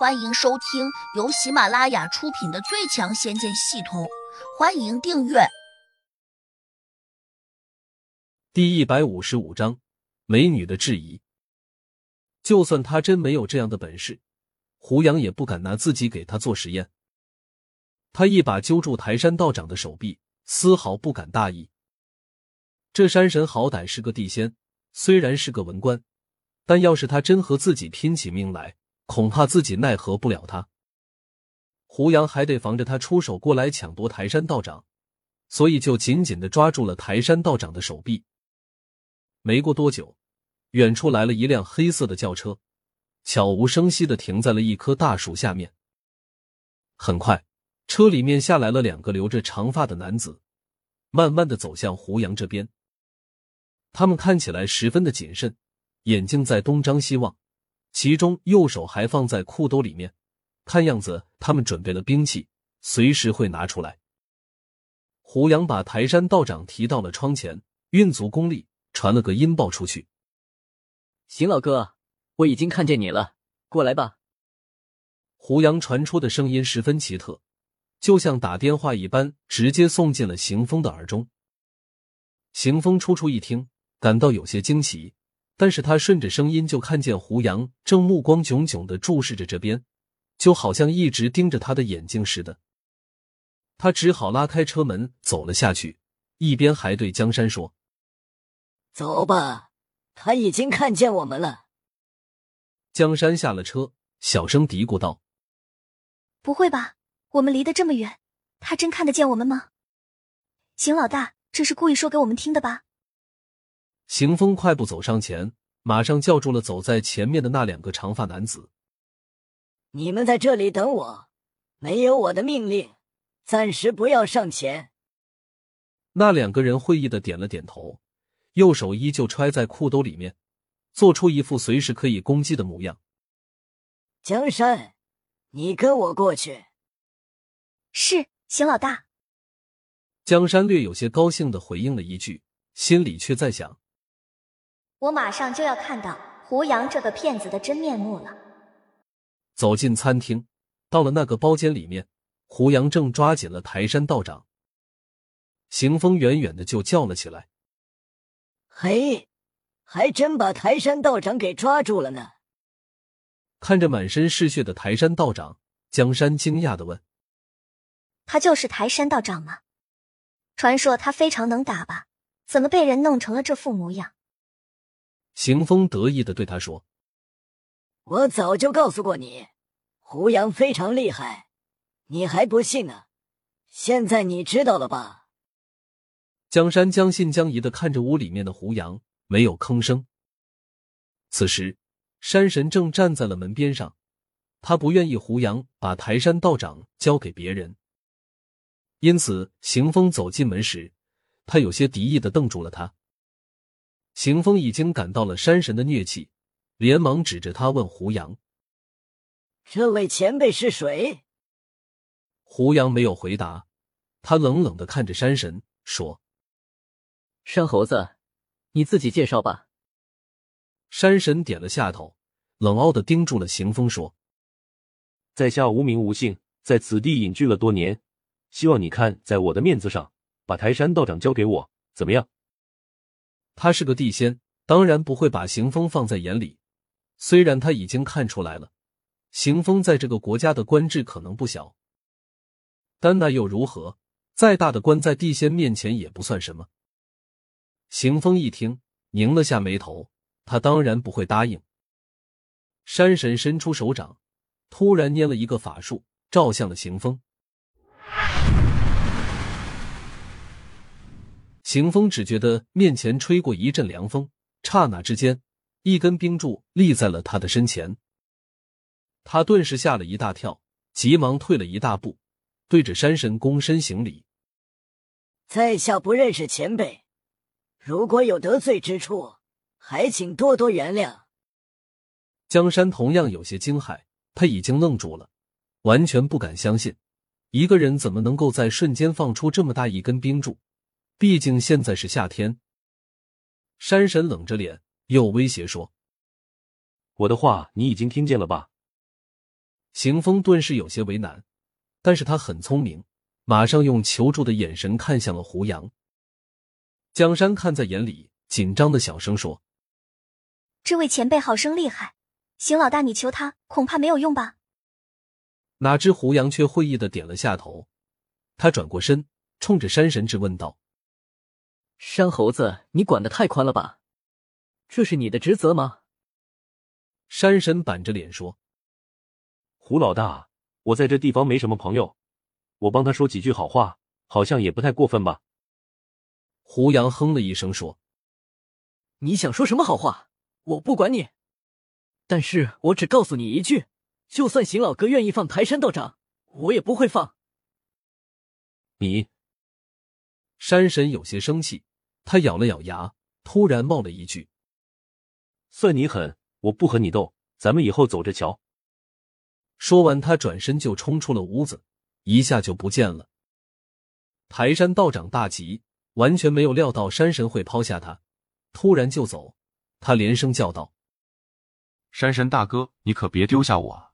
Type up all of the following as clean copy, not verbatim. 欢迎收听由喜马拉雅出品的《最强仙剑系统》，欢迎订阅。第155章，美女的质疑。就算他真没有这样的本事，胡杨也不敢拿自己给他做实验。他一把揪住台山道长的手臂，丝毫不敢大意。这山神好歹是个地仙，虽然是个文官，但要是他真和自己拼起命来，恐怕自己奈何不了他。胡杨还得防着他出手过来抢夺台山道长，所以就紧紧地抓住了台山道长的手臂。没过多久，远处来了一辆黑色的轿车，悄无声息地停在了一棵大树下面。很快，车里面下来了两个留着长发的男子，慢慢地走向胡杨这边。他们看起来十分的谨慎，眼睛在东张西望，其中右手还放在裤兜里面，看样子他们准备了兵器，随时会拿出来。胡杨把台山道长提到了窗前，运足功力传了个音爆出去。行老哥，我已经看见你了，过来吧。胡杨传出的声音十分奇特，就像打电话一般，直接送进了邢风的耳中。邢风初出一听，感到有些惊奇，但是他顺着声音就看见胡杨正目光炯炯地注视着这边，就好像一直盯着他的眼睛似的。他只好拉开车门走了下去，一边还对江山说：“走吧，他已经看见我们了。”江山下了车，小声嘀咕道：“不会吧，我们离得这么远，他真看得见我们吗？邢老大，这是故意说给我们听的吧？”邢风快步走上前，马上叫住了走在前面的那两个长发男子。你们在这里等我，没有我的命令，暂时不要上前。那两个人会意地点了点头，右手依旧揣在裤兜里面，做出一副随时可以攻击的模样。江山，你跟我过去。是，邢老大。江山略有些高兴地回应了一句，心里却在想，我马上就要看到胡杨这个骗子的真面目了。走进餐厅，到了那个包间里面，胡杨正抓紧了台山道长。邢风远远的就叫了起来：“嘿，还真把台山道长给抓住了呢！”看着满身是血的台山道长，江山惊讶地问：“他就是台山道长吗？传说他非常能打吧？怎么被人弄成了这副模样？”邢风得意地对他说：“我早就告诉过你，胡杨非常厉害，你还不信呢？现在你知道了吧？”江山将信将疑地看着屋里面的胡杨，没有吭声。此时，山神正站在了门边上，他不愿意胡杨把台山道长交给别人，因此邢风走进门时，他有些敌意地瞪住了他。邢风已经感到了山神的疟气，连忙指着他问胡杨：“这位前辈是谁？”胡杨没有回答，他冷冷地看着山神说：“山猴子，你自己介绍吧。”山神点了下头，冷傲地盯住了邢风说：“在下无名无姓，在此地隐居了多年，希望你看在我的面子上，把台山道长交给我，怎么样？”他是个地仙，当然不会把邢风放在眼里。虽然他已经看出来了，邢风在这个国家的官制可能不小，但那又如何？再大的官在地仙面前也不算什么。邢风一听，拧了下眉头，他当然不会答应。山神伸出手掌，突然捏了一个法术，照向了邢风。邢风只觉得面前吹过一阵凉风，刹那之间，一根冰柱立在了他的身前。他顿时吓了一大跳，急忙退了一大步，对着山神躬身行礼：“在下不认识前辈，如果有得罪之处，还请多多原谅。”江山同样有些惊骇，他已经愣住了，完全不敢相信，一个人怎么能够在瞬间放出这么大一根冰柱。毕竟现在是夏天。山神冷着脸又威胁说：“我的话你已经听见了吧？”邢风顿时有些为难，但是他很聪明，马上用求助的眼神看向了胡杨。江山看在眼里，紧张的小声说：“这位前辈好生厉害，邢老大你求他恐怕没有用吧？”哪知胡杨却会意的点了下头，他转过身，冲着山神质问道：“山猴子，你管得太宽了吧？这是你的职责吗？”山神板着脸说：“胡老大，我在这地方没什么朋友，我帮他说几句好话，好像也不太过分吧？”胡杨哼了一声说：“你想说什么好话，我不管你。但是我只告诉你一句，就算邢老哥愿意放台山道长，我也不会放。”你！山神有些生气，他咬了咬牙，突然冒了一句：“算你狠，我不和你斗，咱们以后走着瞧。”说完他转身就冲出了屋子，一下就不见了。台山道长大急，完全没有料到山神会抛下他，突然就走，他连声叫道：“山神大哥，你可别丢下我啊！”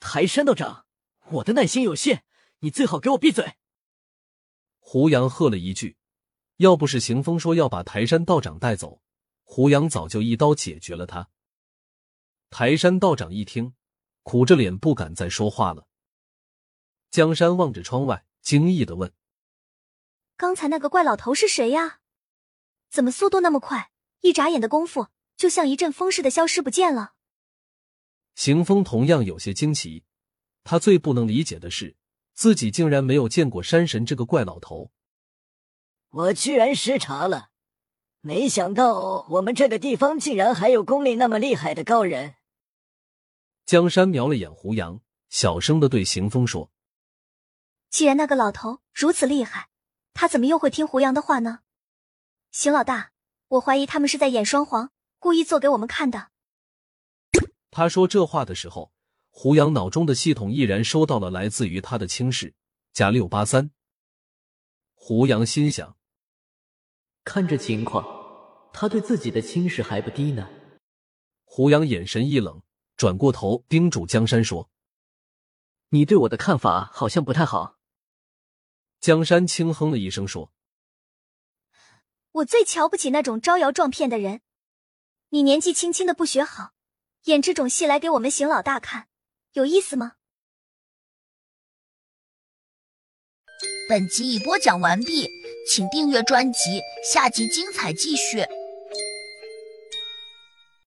台山道长，我的耐心有限，你最好给我闭嘴！胡杨喝了一句，要不是邢风说要把台山道长带走，胡杨早就一刀解决了他。台山道长一听，苦着脸不敢再说话了。江山望着窗外，惊异地问：“刚才那个怪老头是谁呀？怎么速度那么快，一眨眼的功夫，就像一阵风似的消失不见了？”邢风同样有些惊奇，他最不能理解的是，自己竟然没有见过山神这个怪老头。“我居然失察了，没想到我们这个地方竟然还有功力那么厉害的高人。”江山瞄了眼胡杨，小声地对邢风说：“既然那个老头如此厉害，他怎么又会听胡杨的话呢？邢老大，我怀疑他们是在演双簧，故意做给我们看的。”他说这话的时候，胡杨脑中的系统毅然收到了来自于他的轻视，加683。胡杨心想，看这情况，他对自己的轻视还不低呢。胡杨眼神一冷，转过头叮嘱江山说：“你对我的看法好像不太好。”江山轻哼了一声说：“我最瞧不起那种招摇撞骗的人。你年纪轻轻的不学好，演这种戏来给我们邢老大看，有意思吗？”本集已播讲完毕，请订阅专辑，下集精彩继续。